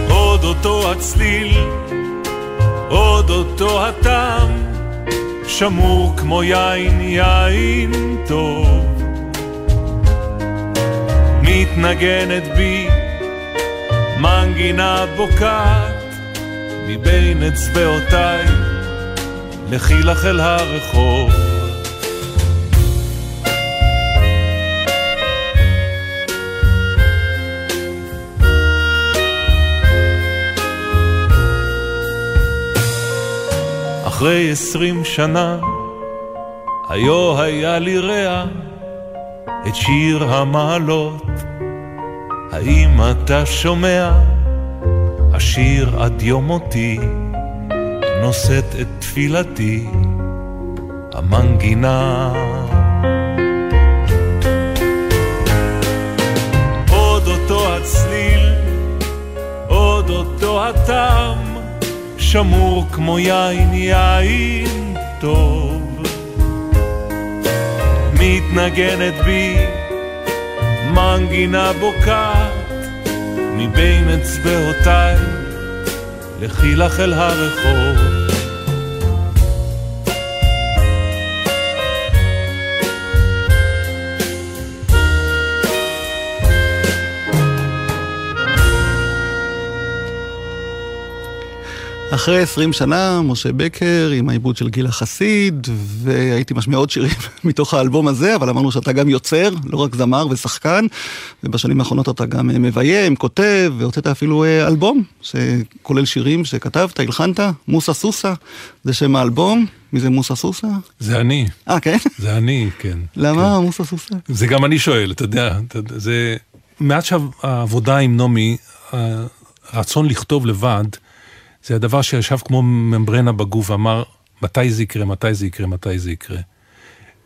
עוד אותו הצליל, עוד אותו הטעם, שמור כמו יין יין טוב. מתנגנת בי מנגינה בוקעת מבין אצבעותיי, לכי לך אל הרחוב. אחרי עשרים שנה היו היה לי רע את שיר המעלות, האם אתה שומע? השיר עד יום אותי נושאת את תפילתי המנגינה. עוד אותו הצליל, עוד אותו הטעם, שמור כמו יין יין טוב. מתנגנת בי מנגינה בוקעת מבין אצבעותיי, לכי לך אל הרחוב. אחרי עשרים שנה, משה בקר עם העיבוד של גילה חסיד, והייתי משמיע עוד שירים מתוך האלבום הזה, אבל אמרנו שאתה גם יוצר, לא רק זמר ושחקן, ובשנים האחרונות אתה גם מביים, כותב, והוצאת אפילו אלבום, שכולל שירים שכתבת, הלחנת, מוסה סוסה, זה שם האלבום. מי זה מוסה סוסה? זה אני. אה, כן? זה אני, כן. למה כן. מוסה סוסה? זה גם אני שואל, אתה יודע, זה... מעט שהעבודה עם נומי, הרצון לכתוב לבד, זה הדבר שישב כמו ממברנה בגוף, ואמר, מתי זה יקרה, מתי זה יקרה, מתי זה יקרה.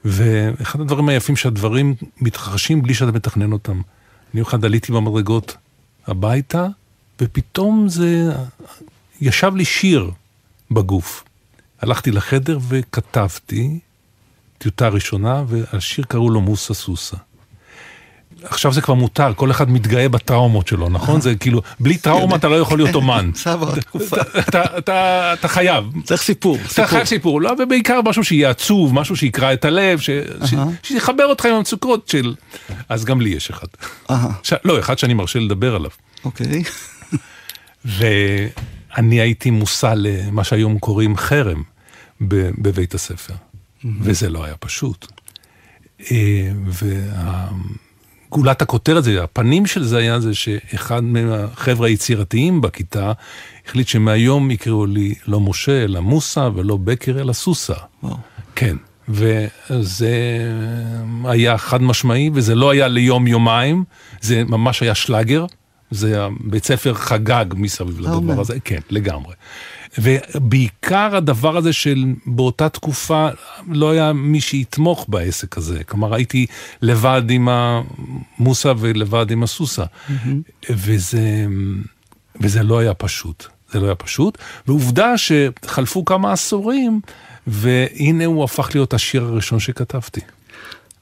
ואחד הדברים היפים שהדברים מתרחשים בלי שאתה מתכנן אותם. אני אחד עליתי במדרגות הביתה, ופתאום זה... ישב לי שיר בגוף. הלכתי לחדר וכתבתי טיוטה ראשונה, והשיר קראו לו מוסה סוסה. עכשיו זה כבר מותר, כל אחד מתגאה בטראומות שלו, נכון? זה כאילו, בלי טראומה אתה לא יכול להיות אומן. אתה חייב. צריך סיפור. אתה חייב סיפור, לא? ובעיקר משהו שיהיה עצוב, משהו שיקרא את הלב, שיחבר אותך עם המצוקות של... אז גם לי יש אחד. לא, אחד שאני מרשה לדבר עליו. אוקיי. ואני הייתי מוסע למה שהיום קוראים חרם בבית הספר. וזה לא היה פשוט. וה... גולת הכותרת זה, הפנים של זה היה זה שאחד מהחבר'ה היצירתיים בכיתה החליט שמהיום יקראו לי לא משה אלא מוסה ולא בקר אלא סוסה. וואו. כן, וזה היה חד משמעי וזה לא היה ליום יומיים, זה ממש היה שלאגר, זה בית ספר חגג מסביב לדבר הזה, כן, לגמרי. ובעיקר הדבר הזה של באותה תקופה לא היה מי שיתמוך בעסק הזה, כלומר הייתי לבד עם המוסה ולבד עם הסוסה, mm-hmm. וזה, וזה לא היה פשוט, זה לא היה פשוט, ועובדה שחלפו כמה עשורים, והנה הוא הפך להיות השיר הראשון שכתבתי.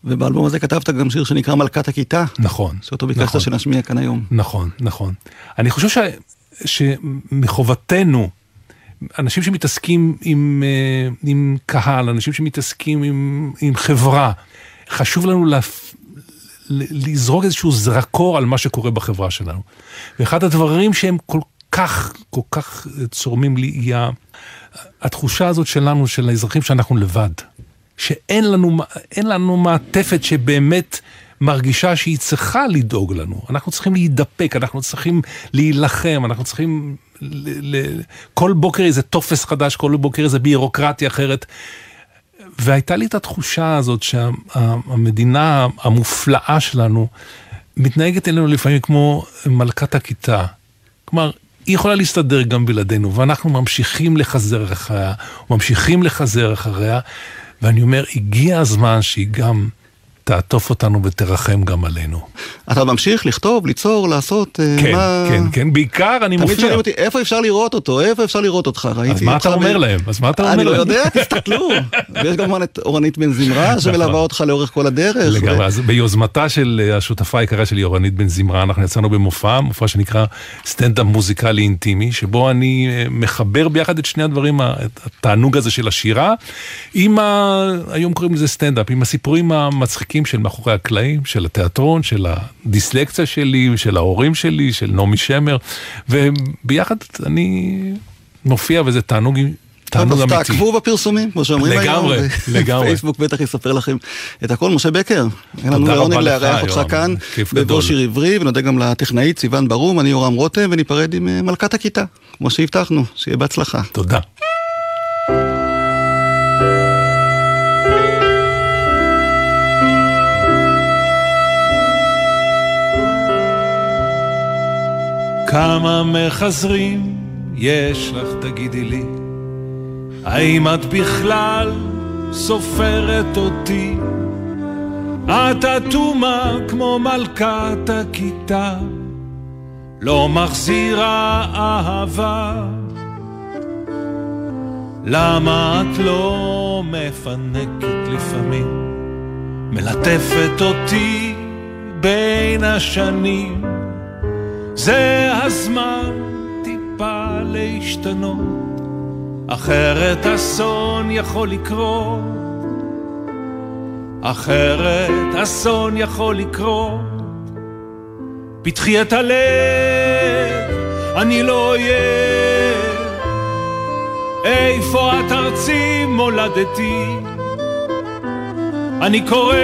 ובאלבום הזה כתבת גם שיר שנקרא מלכת הכיתה, נכון. שאותו ביקשת נכון. שנשמיע כאן היום. נכון, נכון. אני חושב ש... שמחובתנו, אנשים שמתעסקים עם, עם קהל, אנשים שמתעסקים עם, עם חברה, חשוב לנו להפ... לזרוק איזשהו זרקור על מה שקורה בחברה שלנו. ואחד הדברים שהם כל כך, כל כך צורמים לי, היא התחושה הזאת שלנו, של האזרחים, שאנחנו לבד. שאין לנו, אין לנו מעטפת שבאמת מרגישה שהיא צריכה לדאוג לנו. אנחנו צריכים להידפק, אנחנו צריכים להילחם, אנחנו צריכים... כל בוקר איזה תופס חדש, כל בוקר איזה בירוקרטיה אחרת, והייתה לי את התחושה הזאת שהמדינה המופלאה שלנו מתנהגת אלינו לפעמים כמו מלכת הכיתה, כלומר היא יכולה להסתדר גם בלעדינו, ואנחנו ממשיכים לחזר אחריה, ממשיכים לחזר אחריה, ואני אומר הגיע הזמן שהיא גם תעטוף אותנו ותרחם גם עלינו. אתה ממשיך לכתוב, ליצור, לעשות... כן, מה... כן, כן, בעיקר אני מופיע. תמיד שואלים אותי, איפה אפשר לראות אותו? איפה אפשר לראות אותך? אז מה אתה אומר מ... להם? אז מה אתה אומר אני להם? אני לא יודע, תסתכלו. ויש כמובן את אורנית בן זמרה, שמלווה אותך לאורך כל הדרך. לגמרי, ו... אז ביוזמתה של השותפה היקרה שלי, אורנית בן זמרה, אנחנו יצאנו במופע, מופע שנקרא סטנדאפ מוזיקלי אינטימי, שבו אני מחבר ביחד את שני הדברים, את התענוג הזה של השירה, עם ה... היום קוראים לזה סטנדאפ, עם הסיפורים המצחיקים של מאחורי הקלעים, של התיאטרון, של הדיסלקציה שלי, של ההורים שלי, של נעמי שמר, וביחד אני מופיע, וזה תענוג, תענוג אמיתי. תעקבו בפרסומים, כמו שאומרים היום. לגמרי, לגמרי. פייסבוק בטח יספר לכם את הכל. משה בקר, אין לנו לעונג לארח אותך כאן, בדור שיר עברי, ונודה גם לטכנאית סיוון ברום, אני יורם רותם, וניפרד עם מלכת הכיתה, כמו שהבטחנו, שיהיה בהצלחה. תודה. כמה מחזרים יש לך תגידי לי, האם את בכלל סופרת אותי? את אטומה כמו מלכת הכיתה, לא מחזירה אהבה. למה את לא מפנקת לפעמים, מלטפת אותי בין השנים? זה הזמן טיפה להשתנות, אחרת אסון יכול לקרות, אחרת אסון יכול לקרות. פתחי את הלב, אני לא אוהב, איפה את ארצי מולדתי, אני קורא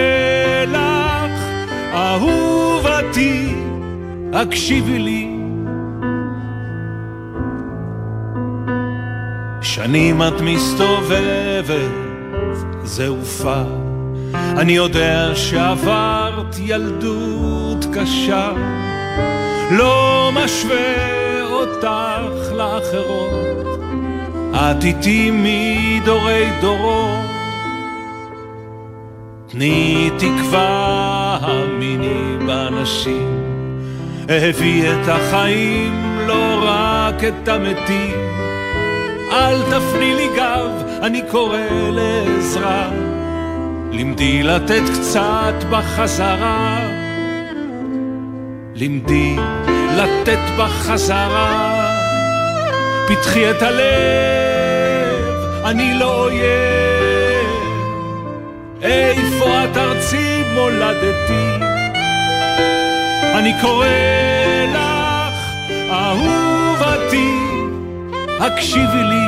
לך אהובתי, הקשיבי לי. שנים את מסתובבת, זה הופע, אני יודע שעברת ילדות קשה, לא משווה אותך לאחרות, את איתי מדורי דורות, תני תקווה המיני באנשים, הביא את החיים לא רק את המתים, אל תפני לי גב, אני קורא לעזרה, למדי לתת קצת בחזרה, למדי לתת בחזרה, פתחי את הלב, אני לא אויב, איפה את ארצי מולדתי, אני קורא לך אהובתי, הקשיבי לי.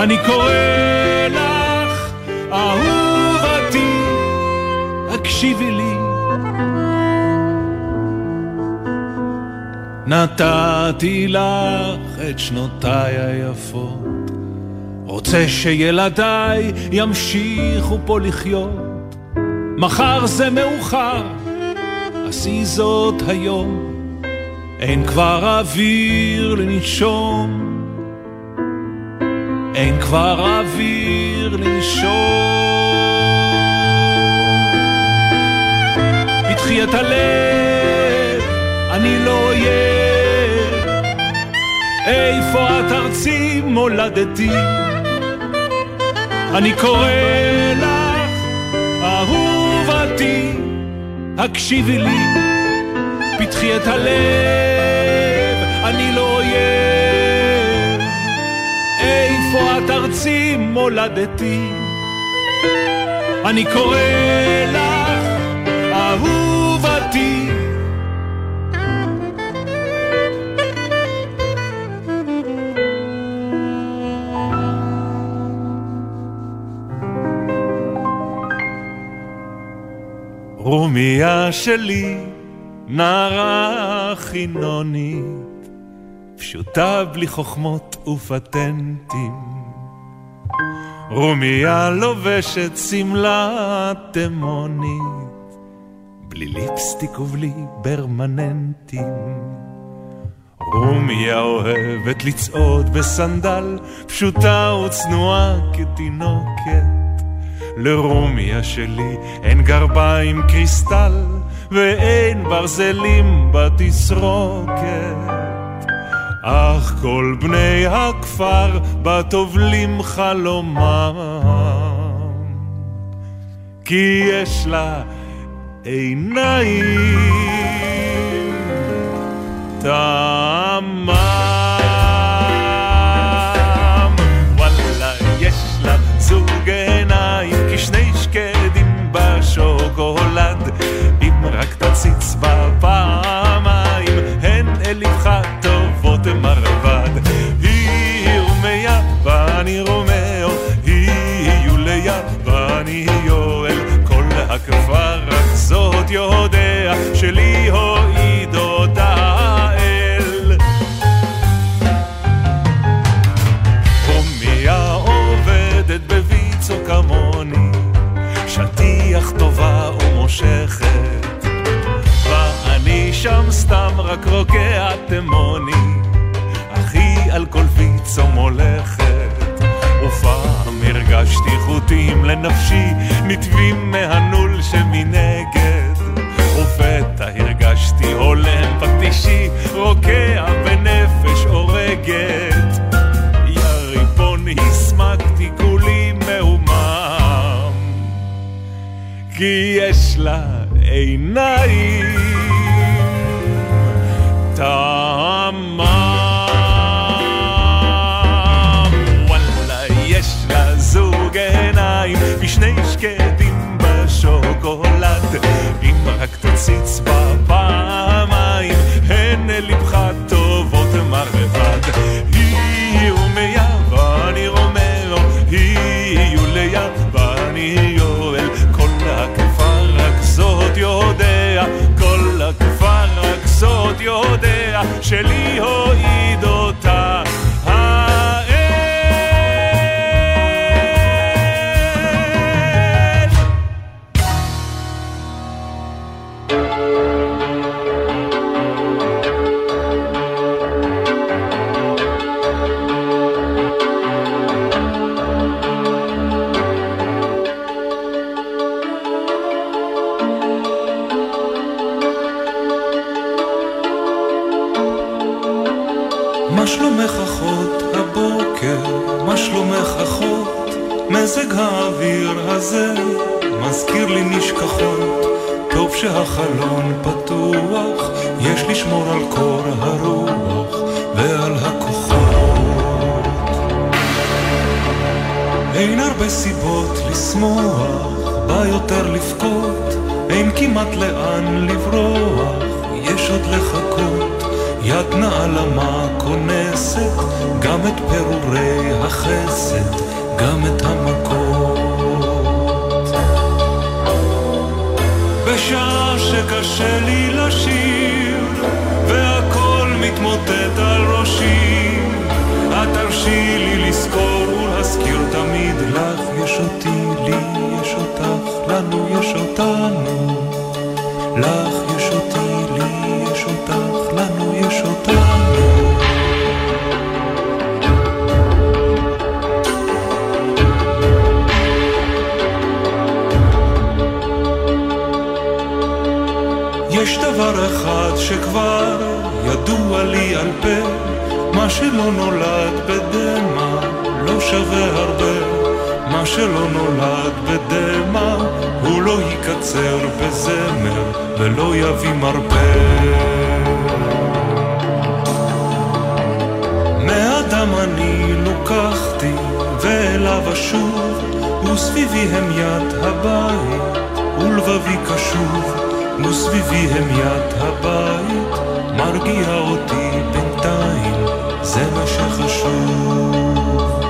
אני קורא לך אהובתי, הקשיבי לי. נתתי לך את שנותיי היפות, רוצה שילדיי ימשיכו פה לחיות, מחר זה מאוחר, עשי זאת היום, אין כבר אוויר לנשום, אין כבר אוויר לנשום, פתחי את הלב, אני לא אויב, איפה את ארצי מולדתי, אני קורא לך אהובתי, הקשיבי לי, פתחי את הלב, אני לא אויב, איפה את ארצי מולדתי, אני קורא לך אהובתי. רומיה שלי, נערה חינונית, פשוטה בלי חוכמות ופטנטים, רומיה לובשת סמלה תימונית, בלי ליפסטיק ובלי ברמננטים, רומיה אוהבת לצעוד בסנדל, פשוטה וצנועה כתינוקת, לרומיה שלי אין גרביים קריסטל, ואין ברזלים בתסרוקת, אך כל בני הכפר בתובלים חלומם, כי יש לה עיניים טעמם, וואלה יש לה זוג עיניים כשני שקדים בשוקולד, אם רק תציץ בפעמיים הן אל לבך טובות מרבד, היא רומיה ואני רומאו, היא יוליה ואני יואל, כל הכפר רק זאת יודע, שלי הועיד אותה האל. רומיה עובדת בביצו כמוני, שטיח טובה ומושכת, ואני שם סתם רק רוקע תמוני, אחי על כל ויצו מולכת, ופעם הרגשתי חוטים לנפשי נטבים מהנול שמנגד, ופתע הרגשתי הולם פטישי רוקע בנפש אורגת, יריפון הסמקתי כולי מאומם, כי יש לה עיניים טעמם, וואלה יש לה זוג עיניים בשני שקדים בש תציץ בפעמיים, הן אל לבך טובות מרבד. יהיו מיה ואני רומאו, יהיו ליה ואני יואל, כל הכפר רק זאת יודע, כל הכפר רק זאת יודע, שלי הועיד אותה. מזג האוויר הזה מזכיר לי נשכחות, טוב שהחלון פתוח, יש לשמור על קור הרוח ועל הכוחות. אין הרבה סיבות לשמוח, בא יותר לבכות, אין כמעט לאן לברוח, יש עוד לחכות. יד נעלמה כונסת גם את פירורי החסד, גם את המכות. בשעה שקשה לי לשיר והכל מתמוטט על ראשי, התרשי לי לזכור ולהזכיר תמיד, לך יש אותי, לי יש אותך, לנו יש אותנו, לך יש אותי, לי יש אותך, לנו יש אותנו. יש דבר אחד שכבר ידוע לי על פה, מה שלא נולד בדמה לא שווה הרבה, מה שלא נולד בדמה הוא לא יקצר בזמר ולא יביא מרפא. מאדם אני לוקחתי ואליו אשוב, וסביבי הם יד הבית ולבבי קשוב, וסביבי הם יד הבית, מרגיע אותי בינתיים, זה מה שחשוב.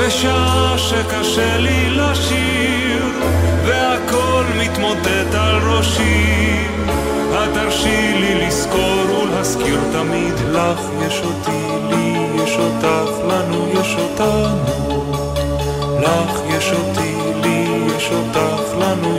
בשעה שקשה לי לשיר והכל מתמוטט על ראשי, התרשי לי לזכור ולהזכיר תמיד, לך יש אותי, לי יש אותך, לנו יש אותנו, לך יש אותי, לי יש אותך, לנו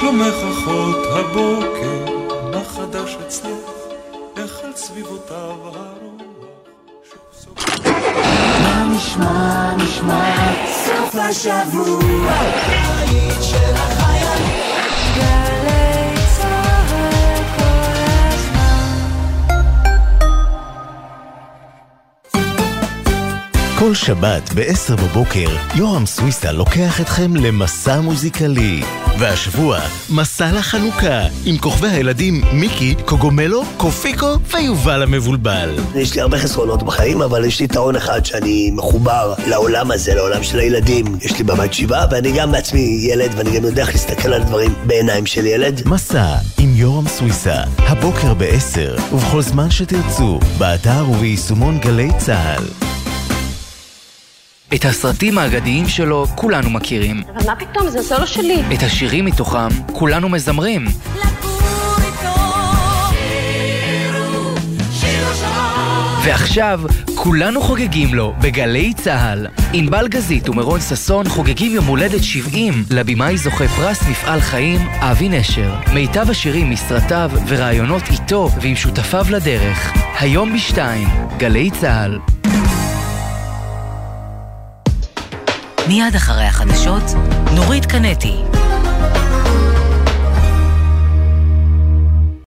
שלומך אחות הבוקר, מה חדש אצלך, איך על סביבותיו הרוח שוב סוף. מה נשמע, נשמע, סוף השבוע, העית של החיילים, גלי צהל כל הזמן. כל שבת בעשר בבוקר, יורם סויסה לוקח אתכם למסע מוזיקלי. והשבוע, מסע לחנוכה, עם כוכבי הילדים מיקי, קוגומלו, קופיקו ויובל המבולבל. יש לי הרבה חסרונות בחיים, אבל יש לי טעון אחד שאני מחובר לעולם הזה, לעולם של הילדים. יש לי בבת שבעה, ואני גם בעצמי ילד, ואני גם יודע איך להסתכל על דברים בעיניים של ילד. מסע עם יורם סויסה, הבוקר ב-עשר, ובכל זמן שתרצו, באתר וביישומון גלי צהל. את הסרטים האגדיים שלו כולנו מכירים. אבל מה פתאום, זה הסולו שלי. את השירים מתוכם כולנו מזמרים. לגור איתו, שירו, שירו שעה. ועכשיו כולנו חוגגים לו בגלי צהל. ענבל גזית ומרון ססון חוגגים יום הולדת שבעים לבימאי זוכה פרס מפעל חיים אבי נשר. מיטב השירים מסרטיו ורעיונות איתו ועם שותפיו לדרך. היום בשתיים, גלי צהל. מיד אחרי החדשות, נורית קנטי.